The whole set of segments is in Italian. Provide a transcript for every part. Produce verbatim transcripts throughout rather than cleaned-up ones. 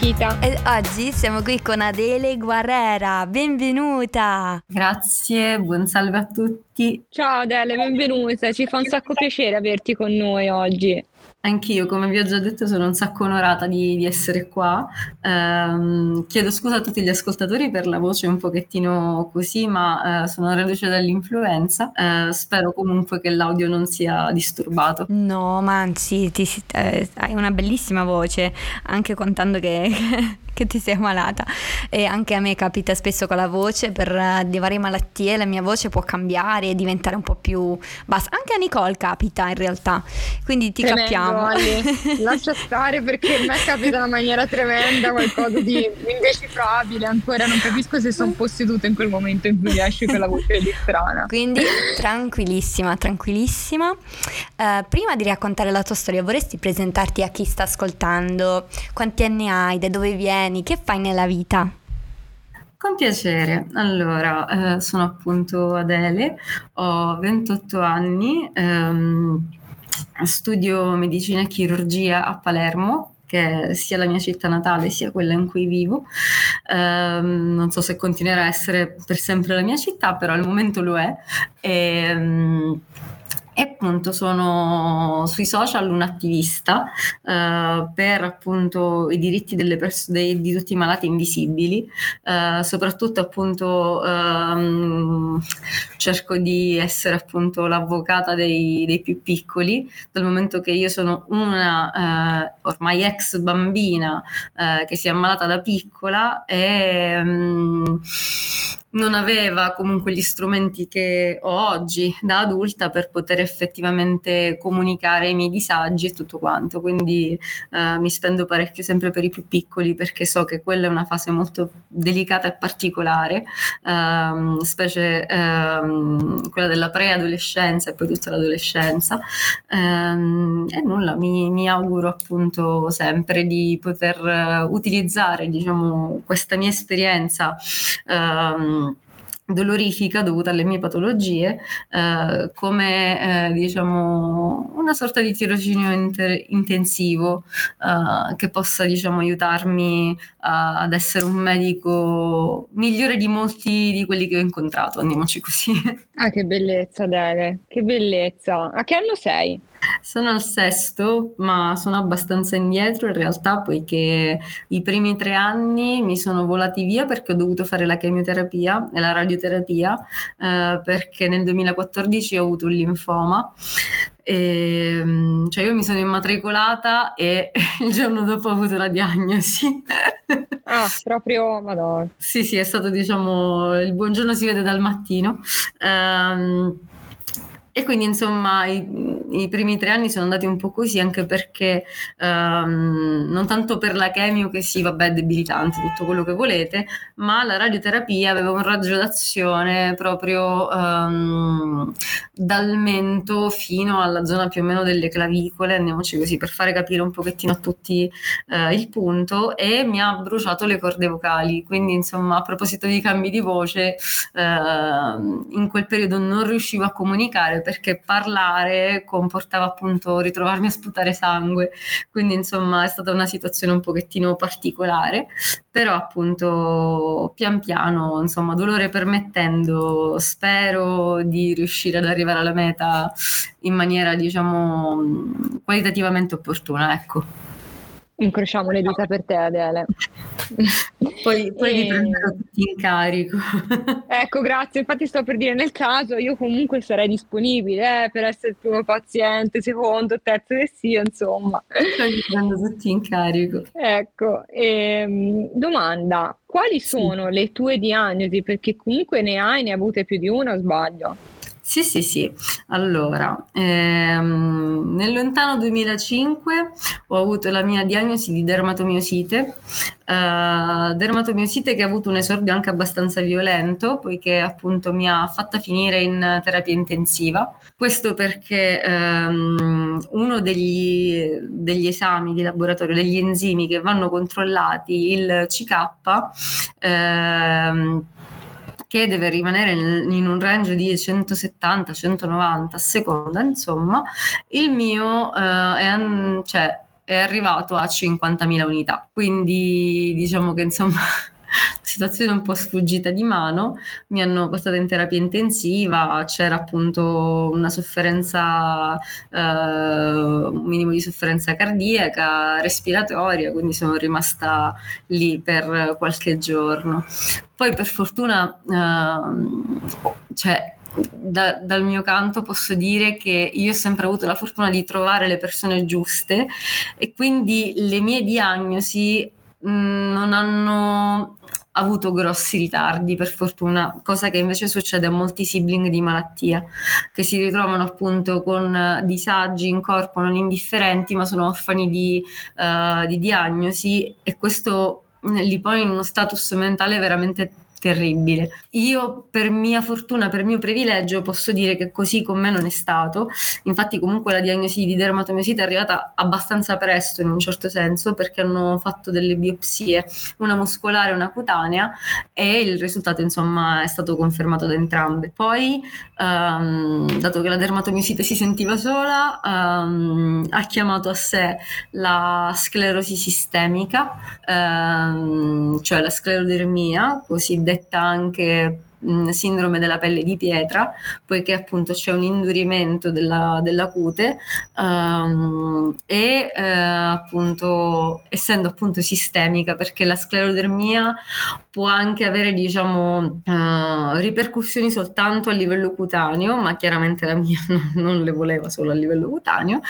Kita. E oggi siamo qui con Adele Guarrera, benvenuta! Grazie, buon salve a tutti. Ciao Adele, benvenuta, ci fa un sacco piacere averti con noi oggi. Anch'io, come vi ho già detto, sono un sacco onorata di, di essere qua. Ehm, chiedo scusa a tutti gli ascoltatori per la voce un pochettino così, ma eh, sono reduce dall'influenza. Eh, spero comunque che l'audio non sia disturbato. No, ma anzi, ti, eh, hai una bellissima voce, anche contando che... che ti sei malata. E anche a me capita spesso con la voce, per le varie malattie la mia voce può cambiare e diventare un po' più bassa, anche a Nicole capita in realtà, quindi ti tremendo, capiamo Ali. Lascia stare, perché a me capita in una maniera tremenda, qualcosa di indecifrabile, ancora non capisco se sono posseduta in quel momento in cui esci con la voce di strana, quindi tranquillissima tranquillissima uh, prima di raccontare la tua storia vorresti presentarti a chi sta ascoltando? Quanti anni hai, da dove vieni, che fai nella vita? Con piacere. Allora, eh, sono appunto Adele, ho ventotto anni, ehm, studio medicina e chirurgia a Palermo, che è sia la mia città natale sia quella in cui vivo. Ehm, non so se continuerà a essere per sempre la mia città, però al momento lo è. Ehm, E appunto sono sui social un'attivista eh, per appunto i diritti delle pers- dei, di tutti i malati invisibili, eh, soprattutto appunto ehm, cerco di essere appunto l'avvocata dei, dei più piccoli, dal momento che io sono una eh, ormai ex bambina eh, che si è ammalata da piccola e... Mh, non aveva comunque gli strumenti che ho oggi da adulta per poter effettivamente comunicare i miei disagi e tutto quanto, quindi eh, mi spendo parecchio sempre per i più piccoli, perché so che quella è una fase molto delicata e particolare, ehm, specie ehm, quella della preadolescenza e poi tutta l'adolescenza, ehm, e nulla, mi, mi auguro appunto sempre di poter eh, utilizzare, diciamo, questa mia esperienza ehm, dolorifica dovuta alle mie patologie eh, come eh, diciamo una sorta di tirocinio inter- intensivo eh, che possa, diciamo, aiutarmi a- ad essere un medico migliore di molti di quelli che ho incontrato, andiamoci così. Ah, che bellezza Adele, che bellezza. A che anno sei? Sono al sesto, ma sono abbastanza indietro in realtà, poiché i primi tre anni mi sono volati via perché ho dovuto fare la chemioterapia e la radioterapia, eh, perché nel duemilaquattordici ho avuto un linfoma. E, cioè io mi sono immatricolata e il giorno dopo ho avuto la diagnosi. Ah, proprio, madonna. Sì, sì, è stato, diciamo, il buongiorno si vede dal mattino. Um, E quindi insomma i, i primi tre anni sono andati un po' così, anche perché ehm, non tanto per la chemio, che sì, vabbè, debilitante, tutto quello che volete, ma la radioterapia aveva un raggio d'azione proprio ehm, dal mento fino alla zona più o meno delle clavicole, andiamoci così, per fare capire un pochettino a tutti eh, il punto, e mi ha bruciato le corde vocali. Quindi insomma, a proposito di cambi di voce, ehm, in quel periodo non riuscivo a comunicare, perché parlare comportava appunto ritrovarmi a sputare sangue, quindi insomma è stata una situazione un pochettino particolare, però appunto pian piano, insomma, dolore permettendo, spero di riuscire ad arrivare alla meta in maniera, diciamo, qualitativamente opportuna, ecco. Incrociamo le dita per te Adele. Poi, poi e... riprenderò tutti in carico. Ecco, grazie, infatti sto per dire, nel caso io comunque sarei disponibile eh, per essere il primo paziente, secondo, terzo che sia, insomma. Poi riprendo tutti in carico. Ecco, e, domanda, quali sono sì. le tue diagnosi? Perché comunque ne hai, ne hai avute più di una, o sbaglio? Sì, sì, sì. Allora, ehm, nel lontano duemilacinque ho avuto la mia diagnosi di dermatomiosite, eh, dermatomiosite che ha avuto un esordio anche abbastanza violento, poiché appunto mi ha fatta finire in terapia intensiva. Questo perché ehm, uno degli, degli esami di laboratorio, degli enzimi che vanno controllati, il C K, ehm, che deve rimanere in un range di centosettanta centonovanta a seconda, insomma, il mio eh, è, cioè, è arrivato a cinquantamila unità, quindi diciamo che insomma situazione un po' sfuggita di mano. Mi hanno portato in terapia intensiva, c'era appunto una sofferenza, eh, un minimo di sofferenza cardiaca, respiratoria, quindi sono rimasta lì per qualche giorno. Poi per fortuna, eh, cioè Da, dal mio canto posso dire che io ho sempre avuto la fortuna di trovare le persone giuste, e quindi le mie diagnosi mh, non hanno avuto grossi ritardi, per fortuna, cosa che invece succede a molti sibling di malattia, che si ritrovano appunto con disagi in corpo non indifferenti, ma sono orfani di, uh, di diagnosi, e questo li pone in uno status mentale veramente terribile. Io per mia fortuna, per mio privilegio, posso dire che così con me non è stato. Infatti comunque la diagnosi di dermatomiosite è arrivata abbastanza presto in un certo senso, perché hanno fatto delle biopsie, una muscolare e una cutanea, e il risultato insomma è stato confermato da entrambe. Poi um, dato che la dermatomiosite si sentiva sola, um, ha chiamato a sé la sclerosi sistemica, um, cioè la sclerodermia, così detta anche mh, sindrome della pelle di pietra, poiché appunto c'è un indurimento della, della cute, um, e eh, appunto essendo appunto sistemica, perché la sclerodermia può anche avere diciamo eh, ripercussioni soltanto a livello cutaneo, ma chiaramente la mia non le voleva solo a livello cutaneo,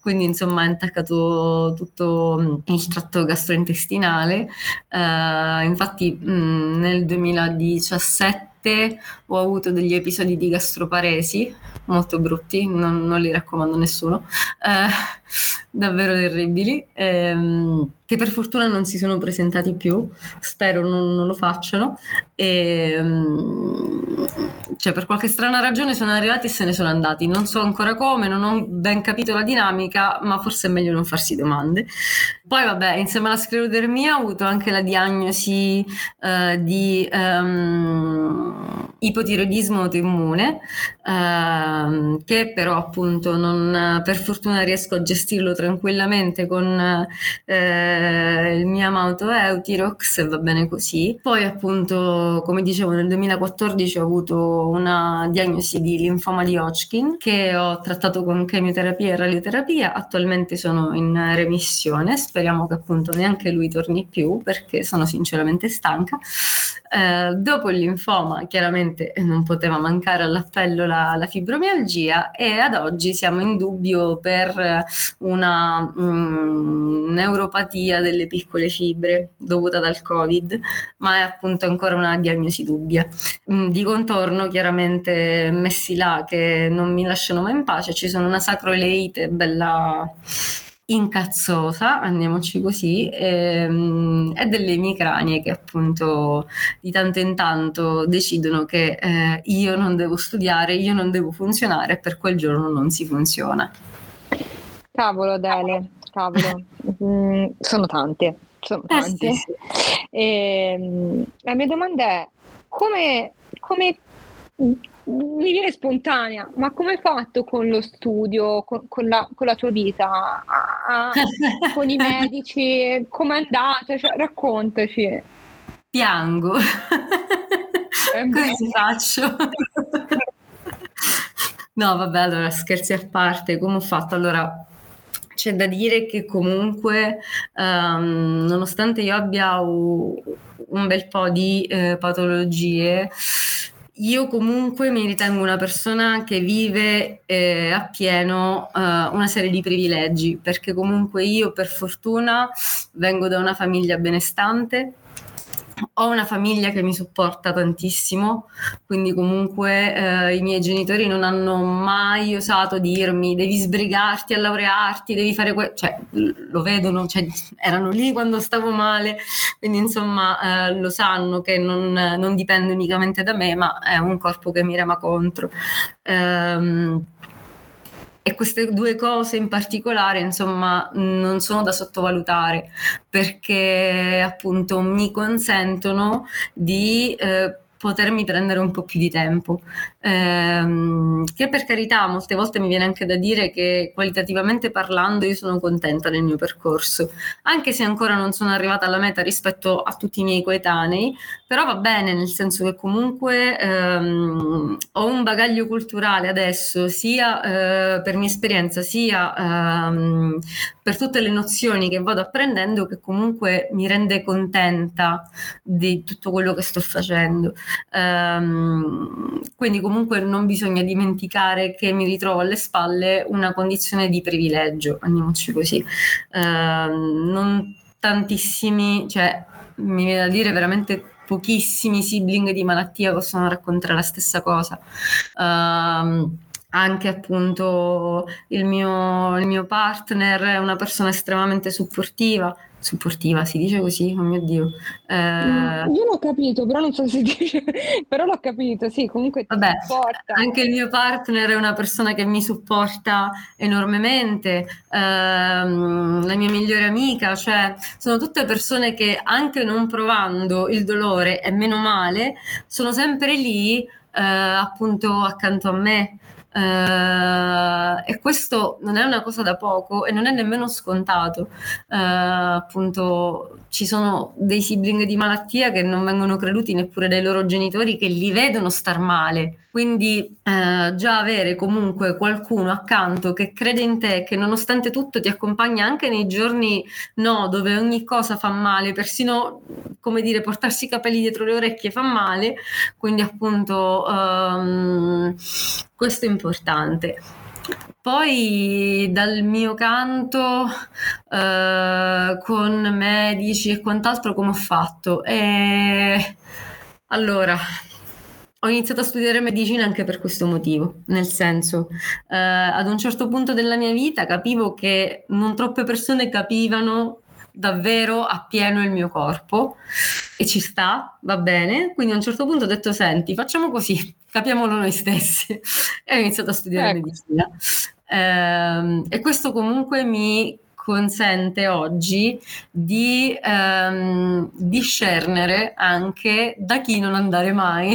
quindi insomma ha intaccato tutto il tratto gastrointestinale. Eh, infatti mh, nel duemiladiciassette ho avuto degli episodi di gastroparesi molto brutti, non, non li raccomando a nessuno, eh, davvero terribili, ehm, che per fortuna non si sono presentati più, spero non, non lo facciano, ehm, cioè per qualche strana ragione sono arrivati e se ne sono andati, non so ancora come, non ho ben capito la dinamica, ma forse è meglio non farsi domande. Poi vabbè, insieme alla sclerodermia ho avuto anche la diagnosi eh, di um, ipotiroidismo autoimmune, eh, che però appunto non, per fortuna riesco a gestirlo tranquillamente con eh, il mio amato Eutirox, e va bene così. Poi appunto, come dicevo, nel duemilaquattordici ho avuto una diagnosi di linfoma di Hodgkin, che ho trattato con chemioterapia e radioterapia, attualmente sono in remissione, speriamo che appunto neanche lui torni più, perché sono sinceramente stanca. Eh, dopo il linfoma chiaramente non poteva mancare all'appello la, la fibromialgia, e ad oggi siamo in dubbio per una mh, neuropatia delle piccole fibre dovuta dal Covid, ma è appunto ancora una diagnosi dubbia. Mh, di contorno chiaramente messi là che non mi lasciano mai in pace ci sono una sacroileite bella incazzosa, andiamoci così, ehm, e delle emicranie che appunto di tanto in tanto decidono che eh, io non devo studiare, io non devo funzionare, e per quel giorno non si funziona. Cavolo Adele, cavolo, mm, sono tante, sono tante. Eh, sì, sì. E, la mia domanda è, come, come mi viene spontanea, ma come hai fatto con lo studio, con, con, la, con la tua vita, ah, con i medici, come è andata, cioè, raccontaci. Piango, eh, così faccio. No vabbè, allora scherzi a parte, come ho fatto? Allora, c'è da dire che comunque um, nonostante io abbia un bel po' di eh, patologie, io comunque mi ritengo una persona che vive eh, appieno eh, una serie di privilegi, perché comunque io per fortuna vengo da una famiglia benestante, ho una famiglia che mi supporta tantissimo, quindi comunque eh, i miei genitori non hanno mai osato dirmi devi sbrigarti a laurearti, devi fare que-", cioè lo vedono, cioè, erano lì quando stavo male, quindi insomma eh, lo sanno che non, non dipende unicamente da me, ma è un corpo che mi rema contro. Ehm, e queste due cose in particolare insomma non sono da sottovalutare, perché appunto mi consentono di eh, potermi prendere un po' più di tempo, ehm, che per carità molte volte mi viene anche da dire che qualitativamente parlando io sono contenta del mio percorso, anche se ancora non sono arrivata alla meta rispetto a tutti i miei coetanei, però va bene, nel senso che comunque ehm, ho un bagaglio culturale adesso, sia eh, per mia esperienza, sia ehm, per tutte le nozioni che vado apprendendo, che comunque mi rende contenta di tutto quello che sto facendo. Um, quindi comunque non bisogna dimenticare che mi ritrovo alle spalle una condizione di privilegio, andiamoci così, um, non tantissimi, cioè mi viene da dire veramente pochissimi sibling di malattia possono raccontare la stessa cosa. Um, anche appunto il mio, il mio partner è una persona estremamente supportiva, supportiva si dice così, oh mio Dio, eh... io l'ho capito, però non so se dice, però l'ho capito, sì, comunque ti Vabbè, supporta. Anche il mio partner è una persona che mi supporta enormemente, ehm, la mia migliore amica, cioè sono tutte persone che anche non provando il dolore, e meno male, sono sempre lì eh, appunto accanto a me. Uh, e questo non è una cosa da poco e non è nemmeno scontato. Uh, appunto ci sono dei sibling di malattia che non vengono creduti neppure dai loro genitori, che li vedono star male, quindi uh, già avere comunque qualcuno accanto che crede in te, che nonostante tutto ti accompagna anche nei giorni no, dove ogni cosa fa male, persino, come dire, portarsi i capelli dietro le orecchie fa male, quindi appunto um, questo è importante. Poi dal mio canto eh, con medici e quant'altro come ho fatto? E... Allora, ho iniziato a studiare medicina anche per questo motivo, nel senso eh, ad un certo punto della mia vita capivo che non troppe persone capivano davvero appieno il mio corpo, e ci sta, va bene, quindi a un certo punto ho detto senti, facciamo così, capiamolo noi stessi, e ho iniziato a studiare ecco. medicina ehm, e questo comunque mi consente oggi di ehm, discernere anche da chi non andare mai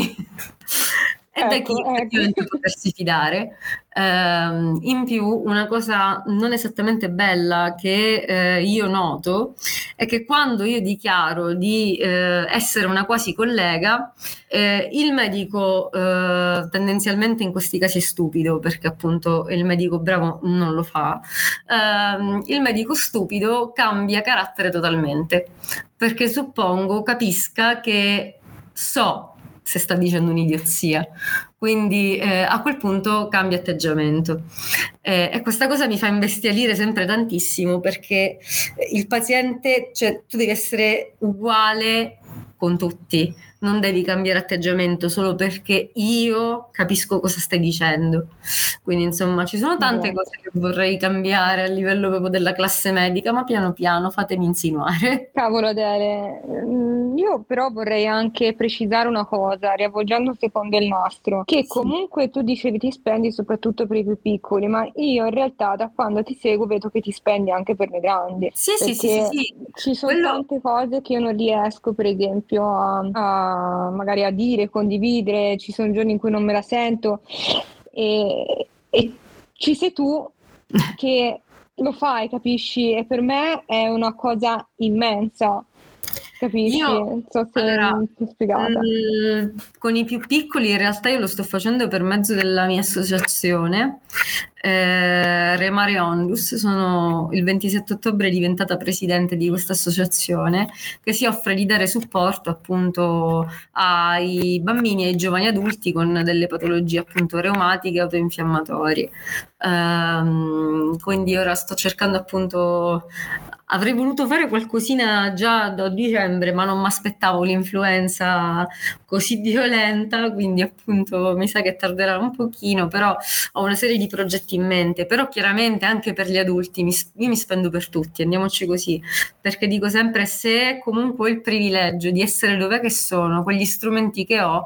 e ecco, da chi effettivamente ecco. potersi fidare. Uh, in più una cosa non esattamente bella che uh, io noto è che quando io dichiaro di uh, essere una quasi collega, uh, il medico uh, tendenzialmente in questi casi è stupido, perché appunto il medico bravo non lo fa, uh, il medico stupido cambia carattere totalmente, perché suppongo capisca che so se sta dicendo un'idiozia, quindi eh, a quel punto cambia atteggiamento eh, e questa cosa mi fa imbestialire sempre tantissimo, perché il paziente, cioè tu devi essere uguale con tutti, non devi cambiare atteggiamento solo perché io capisco cosa stai dicendo. Quindi insomma ci sono tante cose che vorrei cambiare a livello proprio della classe medica, ma piano piano fatemi insinuare. Cavolo Adele, io però vorrei anche precisare una cosa, riavvolgiando secondo il nastro, che comunque tu dicevi ti spendi soprattutto per i più piccoli, ma io in realtà da quando ti seguo vedo che ti spendi anche per le grandi. Sì, sì, sì, sì, sì. Ci sono Quello... tante cose che io non riesco per esempio a, a magari a dire, condividere, ci sono giorni in cui non me la sento e, e ci sei tu che lo fai, capisci? E per me è una cosa immensa, capisci? Io, non so se allora, mi sono spiegata. Mh, con i più piccoli in realtà io lo sto facendo per mezzo della mia associazione eh, Remare Onlus. Sono il ventisette ottobre diventata presidente di questa associazione che si offre di dare supporto appunto ai bambini e ai giovani adulti con delle patologie appunto reumatiche e autoinfiammatorie. Um, quindi ora sto cercando appunto, avrei voluto fare qualcosina già da dicembre, ma non mi aspettavo l'influenza così violenta, quindi appunto mi sa che tarderà un pochino, però ho una serie di progetti in mente, però chiaramente anche per gli adulti, mi, io mi spendo per tutti, andiamoci così, perché dico sempre se comunque ho il privilegio di essere dov'è che sono, con gli strumenti che ho,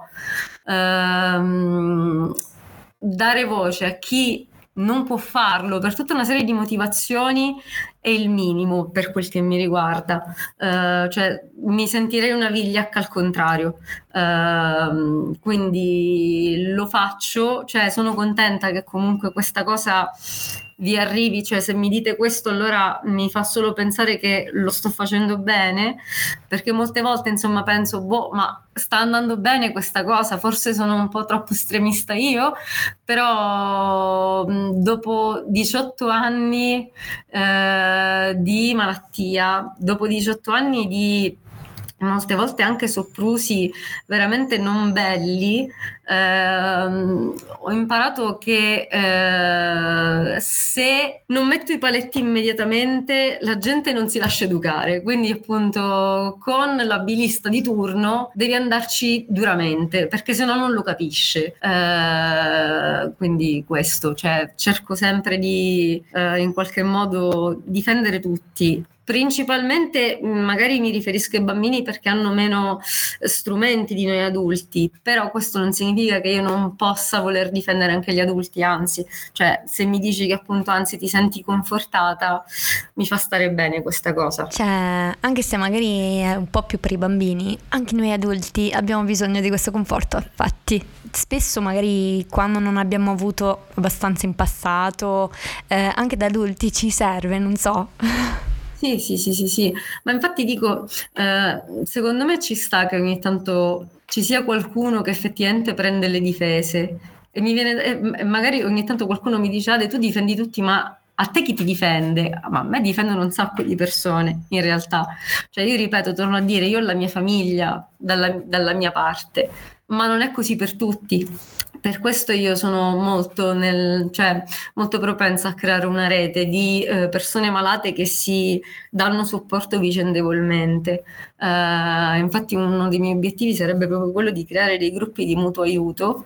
ehm, dare voce a chi non può farlo per tutta una serie di motivazioni è il minimo per quel che mi riguarda, uh, cioè mi sentirei una vigliacca al contrario, uh, quindi lo faccio, cioè sono contenta che comunque questa cosa vi arrivi, cioè se mi dite questo allora mi fa solo pensare che lo sto facendo bene, perché molte volte insomma penso boh, ma sta andando bene questa cosa, forse sono un po' troppo estremista io, però dopo diciotto anni eh, di malattia, dopo diciotto anni di molte volte anche soprusi veramente non belli, ehm, ho imparato che eh, se non metto i paletti immediatamente la gente non si lascia educare, quindi appunto con l'abilista di turno devi andarci duramente perché sennò non lo capisce, eh, quindi questo, cioè cerco sempre di eh, in qualche modo difendere tutti. Principalmente magari mi riferisco ai bambini perché hanno meno strumenti di noi adulti, però questo non significa che io non possa voler difendere anche gli adulti, anzi, cioè se mi dici che appunto anzi ti senti confortata mi fa stare bene questa cosa. Cioè anche se magari è un po' più per i bambini, anche noi adulti abbiamo bisogno di questo conforto, infatti spesso magari quando non abbiamo avuto abbastanza in passato eh, anche da adulti ci serve, non so. Sì, sì, sì, sì, sì, ma infatti dico, eh, secondo me ci sta che ogni tanto ci sia qualcuno che effettivamente prende le difese e mi viene, e magari ogni tanto qualcuno mi dice Ade, tu difendi tutti, ma a te chi ti difende? Ma a me difendono un sacco di persone in realtà, cioè io ripeto, torno a dire, io ho la mia famiglia dalla, dalla mia parte, ma non è così per tutti. Per questo io sono molto, nel, cioè, molto propensa a creare una rete di eh, persone malate che si danno supporto vicendevolmente. Uh, infatti uno dei miei obiettivi sarebbe proprio quello di creare dei gruppi di mutuo aiuto,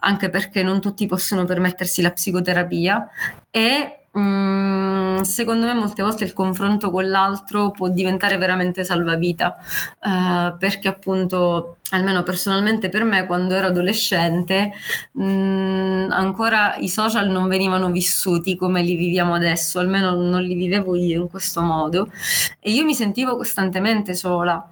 anche perché non tutti possono permettersi la psicoterapia e mh, secondo me molte volte il confronto con l'altro può diventare veramente salvavita, uh, perché appunto... almeno personalmente per me quando ero adolescente mh, ancora i social non venivano vissuti come li viviamo adesso, almeno non li vivevo io in questo modo e io mi sentivo costantemente sola,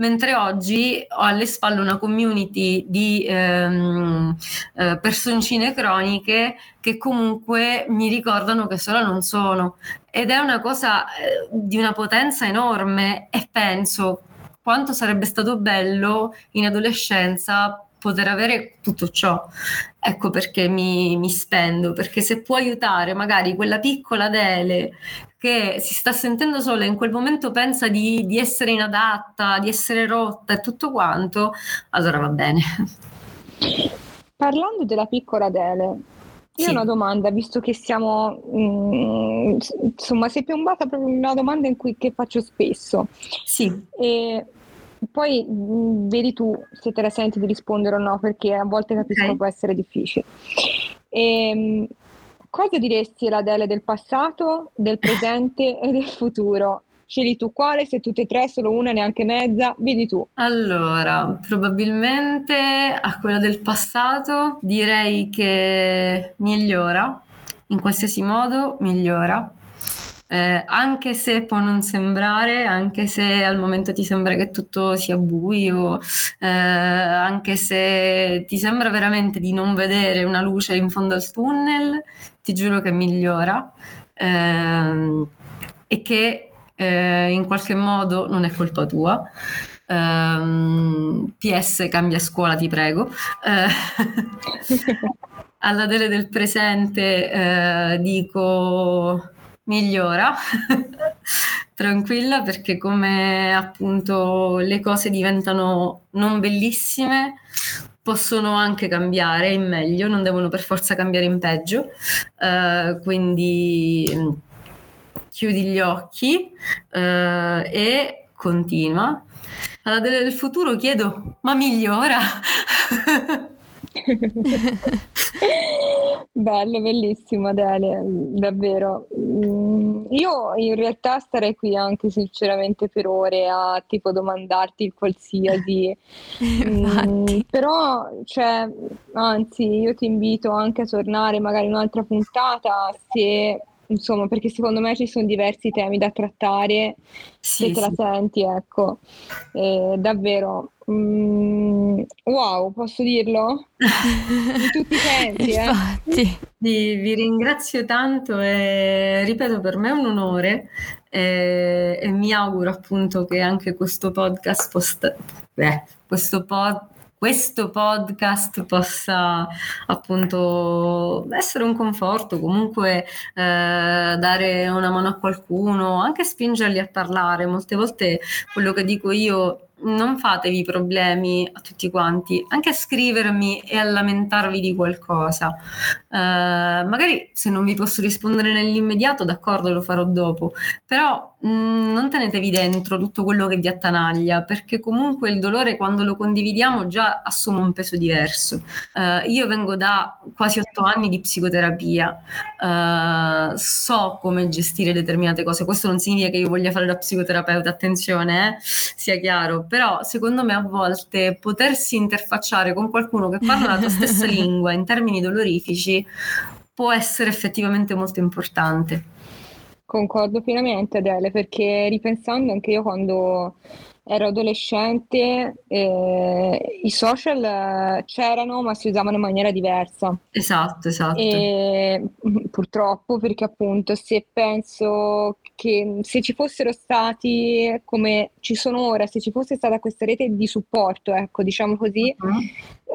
mentre oggi ho alle spalle una community di ehm, eh, personcine croniche che comunque mi ricordano che sola non sono ed è una cosa eh, di una potenza enorme e penso quanto sarebbe stato bello in adolescenza poter avere tutto ciò. Ecco perché mi, mi spendo, perché se può aiutare magari quella piccola Adele che si sta sentendo sola e in quel momento pensa di, di essere inadatta, di essere rotta e tutto quanto, allora va bene. Parlando della piccola Adele, io sì. Ho una domanda, visto che siamo, mh, insomma, sei piombata proprio in una domanda in cui, che faccio spesso. Sì. E poi mh, vedi tu se te la senti di rispondere o no, perché a volte capisco okay. Può essere difficile. E, mh, cosa diresti all'Adele del passato, del presente e del futuro? Scegli tu quale, se tutte e tre, solo una, neanche mezza, vedi tu. Allora, probabilmente a quella del passato direi che migliora, in qualsiasi modo migliora, eh, anche se può non sembrare, anche se al momento ti sembra che tutto sia buio, eh, anche se ti sembra veramente di non vedere una luce in fondo al tunnel, ti giuro che migliora eh, e che Eh, in qualche modo non è colpa tua. Um, P S cambia scuola, ti prego. Uh, alla Adele del presente uh, dico migliora, tranquilla, perché come appunto le cose diventano non bellissime possono anche cambiare in meglio, non devono per forza cambiare in peggio, uh, quindi chiudi gli occhi eh, e continua. Alla Adele del futuro chiedo, ma migliora? Bello, bellissimo Adele, davvero. Mm, Io in realtà starei qui anche sinceramente per ore a tipo domandarti il qualsiasi, mm, però cioè, anzi io ti invito anche a tornare magari in un'altra puntata, se insomma, perché secondo me ci sono diversi temi da trattare, sì, se te la sì. senti, ecco, eh, davvero. Mm, wow, posso dirlo? In tutti i sensi, eh? Infatti. Vi, vi ringrazio tanto e ripeto, per me è un onore e, e mi auguro appunto che anche questo podcast post- beh, questo pod Questo podcast possa appunto essere un conforto, comunque eh, dare una mano a qualcuno, anche spingerli a parlare. Molte volte quello che dico io, non fatevi problemi a tutti quanti, anche a scrivermi e a lamentarvi di qualcosa. Eh, magari se non vi posso rispondere nell'immediato, d'accordo, lo farò dopo, però mh, non tenetevi dentro tutto quello che vi attanaglia, perché comunque il dolore quando lo condividiamo già assume un peso diverso. Eh, io vengo da quasi otto anni di psicoterapia, eh, so come gestire determinate cose. Questo non significa che io voglia fare la psicoterapeuta, attenzione, eh, sia chiaro. Però secondo me a volte potersi interfacciare con qualcuno che parla la tua stessa lingua in termini dolorifici può essere effettivamente molto importante. Concordo pienamente, Adele, perché ripensando anche io quando ero adolescente, eh, i social c'erano ma si usavano in maniera diversa. Esatto, esatto. E, purtroppo, perché appunto se penso che se ci fossero stati, come ci sono ora, se ci fosse stata questa rete di supporto, ecco, diciamo così, uh-huh.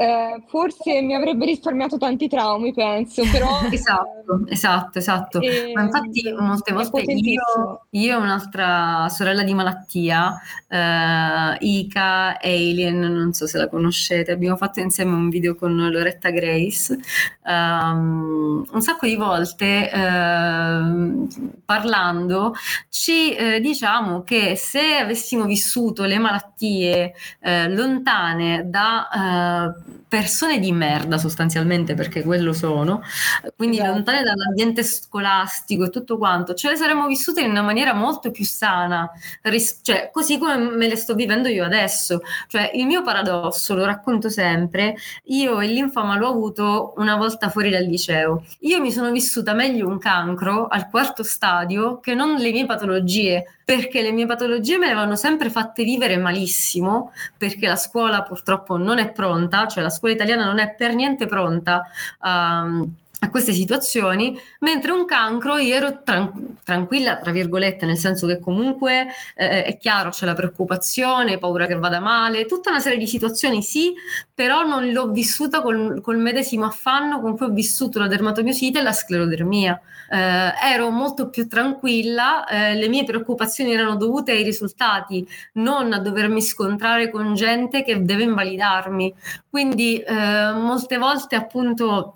eh, forse mi avrebbe risparmiato tanti traumi, penso, però... esatto, eh, esatto, esatto. Eh, ma infatti molte volte io, io e un'altra sorella di malattia, eh, Uh, Ika Alien, non so se la conoscete, abbiamo fatto insieme un video con Loretta Grace, um, un sacco di volte uh, parlando ci uh, diciamo che se avessimo vissuto le malattie uh, lontane da uh, persone di merda sostanzialmente, perché quello sono, quindi esatto. lontane dall'ambiente scolastico e tutto quanto, ce le saremmo vissute in una maniera molto più sana, ris- cioè così come me le sto vivendo io adesso. Cioè il mio paradosso, lo racconto sempre, io il linfoma l'ho avuto una volta fuori dal liceo, io mi sono vissuta meglio un cancro al quarto stadio che non le mie patologie, perché le mie patologie me le avevano sempre fatte vivere malissimo, perché la scuola purtroppo non è pronta, cioè la scuola italiana non è per niente pronta um, a queste situazioni, mentre un cancro io ero tran- tranquilla, tra virgolette, nel senso che comunque eh, è chiaro, c'è la preoccupazione, paura che vada male, tutta una serie di situazioni sì, però non l'ho vissuta col, col medesimo affanno con cui ho vissuto la dermatomiosite e la sclerodermia. Eh, ero molto più tranquilla, eh, le mie preoccupazioni erano dovute ai risultati, non a dovermi scontrare con gente che deve invalidarmi. Quindi eh, molte volte appunto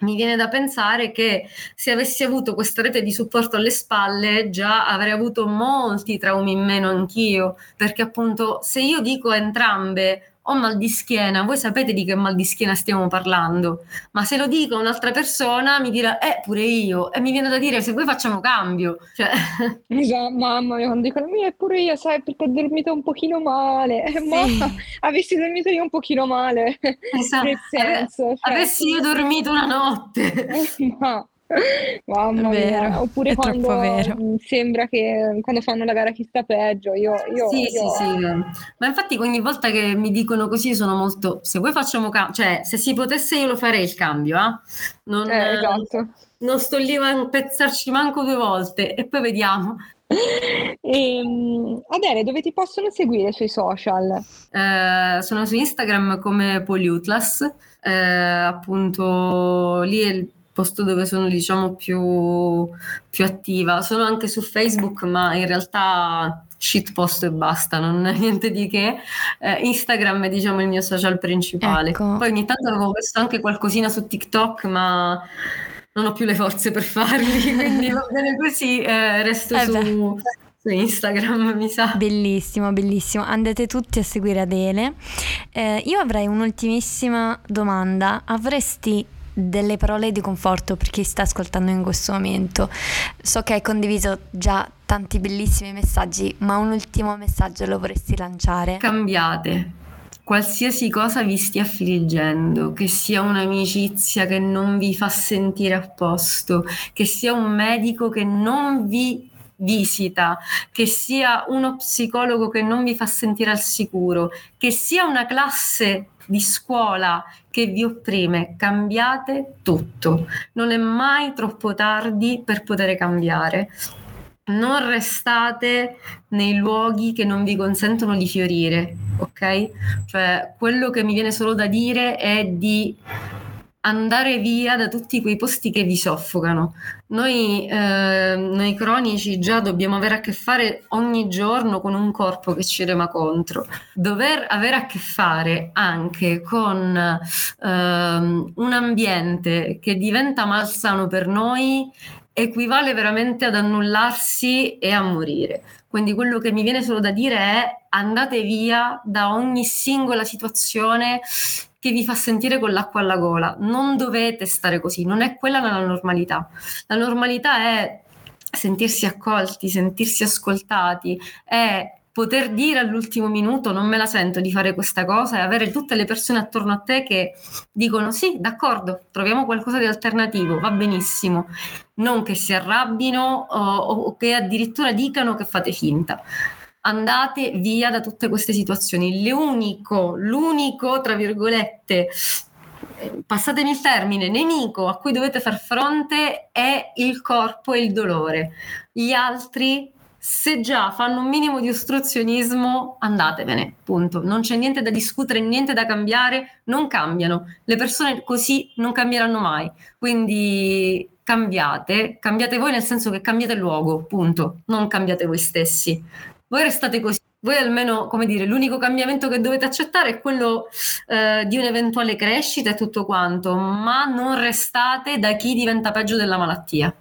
mi viene da pensare che se avessi avuto questa rete di supporto alle spalle già avrei avuto molti traumi in meno anch'io, perché appunto se io dico a entrambe ho mal di schiena, voi sapete di che mal di schiena stiamo parlando, ma se lo dico a un'altra persona mi dirà eh pure io, e mi viene da dire se voi facciamo cambio, cioè... Già, mamma mia, quando dicono eh pure io, sai, perché ho dormito un pochino male, eh, sì. ma avessi dormito io un pochino male, esatto. Nel senso, cioè... avessi io dormito una notte, no. Mamma mia. Oppure è quando sembra che quando fanno la gara chi sta peggio, io, io, sì, io... sì, sì. Ma infatti ogni volta che mi dicono così sono molto, se voi facciamo cam- cioè se si potesse io lo farei il cambio, eh? Non, eh, esatto. non sto lì a pezzarci manco due volte e poi vediamo. Ehm, Adele, dove ti possono seguire sui social? Eh, sono su Instagram come Poliutlas, eh, appunto lì è il posto dove sono diciamo più, più attiva. Sono anche su Facebook, ma in realtà shitpost e basta, non è niente di che. eh, Instagram è diciamo il mio social principale, ecco. Poi ogni tanto avevo messo anche qualcosina su TikTok, ma non ho più le forze per farli, quindi va bene così, eh, resto eh su... Instagram, mi sa. Bellissimo, bellissimo. Andate tutti a seguire Adele. Eh, io avrei un'ultimissima domanda. Avresti delle parole di conforto per chi sta ascoltando in questo momento. So che hai condiviso già tanti bellissimi messaggi, ma un ultimo messaggio lo vorresti lanciare? Cambiate. Qualsiasi cosa vi stia affliggendo, che sia un'amicizia che non vi fa sentire a posto, che sia un medico che non vi visita, che sia uno psicologo che non vi fa sentire al sicuro, che sia una classe di scuola che vi opprime, cambiate tutto. Non è mai troppo tardi per poter cambiare. Non restate nei luoghi che non vi consentono di fiorire, ok? Cioè, quello che mi viene solo da dire è di andare via da tutti quei posti che vi soffocano. Noi, eh, noi cronici già dobbiamo avere a che fare ogni giorno con un corpo che ci rema contro. Dover avere a che fare anche con eh, un ambiente che diventa malsano per noi equivale veramente ad annullarsi e a morire. Quindi quello che mi viene solo da dire è: andate via da ogni singola situazione che vi fa sentire con l'acqua alla gola. Non dovete stare così, non è quella la normalità. La normalità è sentirsi accolti, sentirsi ascoltati, è poter dire all'ultimo minuto non me la sento di fare questa cosa, e avere tutte le persone attorno a te che dicono sì, d'accordo, troviamo qualcosa di alternativo, va benissimo, non che si arrabbino o, o che addirittura dicano che fate finta. Andate via da tutte queste situazioni. L'unico, l'unico, tra virgolette, passatemi il termine, nemico a cui dovete far fronte è il corpo e il dolore. Gli altri, se già fanno un minimo di ostruzionismo, andatevene, punto. Non c'è niente da discutere, niente da cambiare, non cambiano. Le persone così non cambieranno mai. Quindi cambiate, cambiate voi, nel senso che cambiate luogo, punto. Non cambiate voi stessi. Voi restate così. Voi almeno, come dire, l'unico cambiamento che dovete accettare è quello eh, di un'eventuale crescita e tutto quanto, ma non restate da chi diventa peggio della malattia.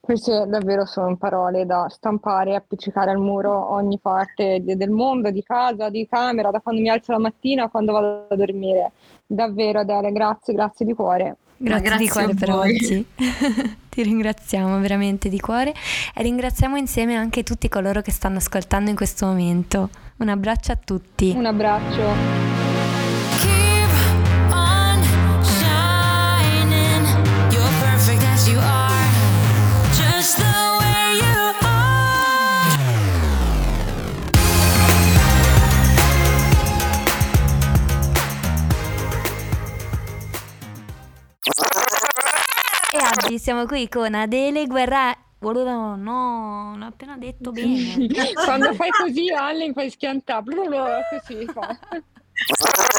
Queste davvero sono parole da stampare e appiccicare al muro ogni parte de- del mondo, di casa, di camera, da quando mi alzo la mattina a quando vado a dormire. Davvero Adele, grazie, grazie di cuore. Grazie, grazie di cuore per oggi. Ti ringraziamo veramente di cuore e ringraziamo insieme anche tutti coloro che stanno ascoltando in questo momento. Un abbraccio a tutti. Un abbraccio. Siamo qui con Adele Guerra. No, non ho appena detto bene. Quando fai così, Allen, fai schiantare. Così fa.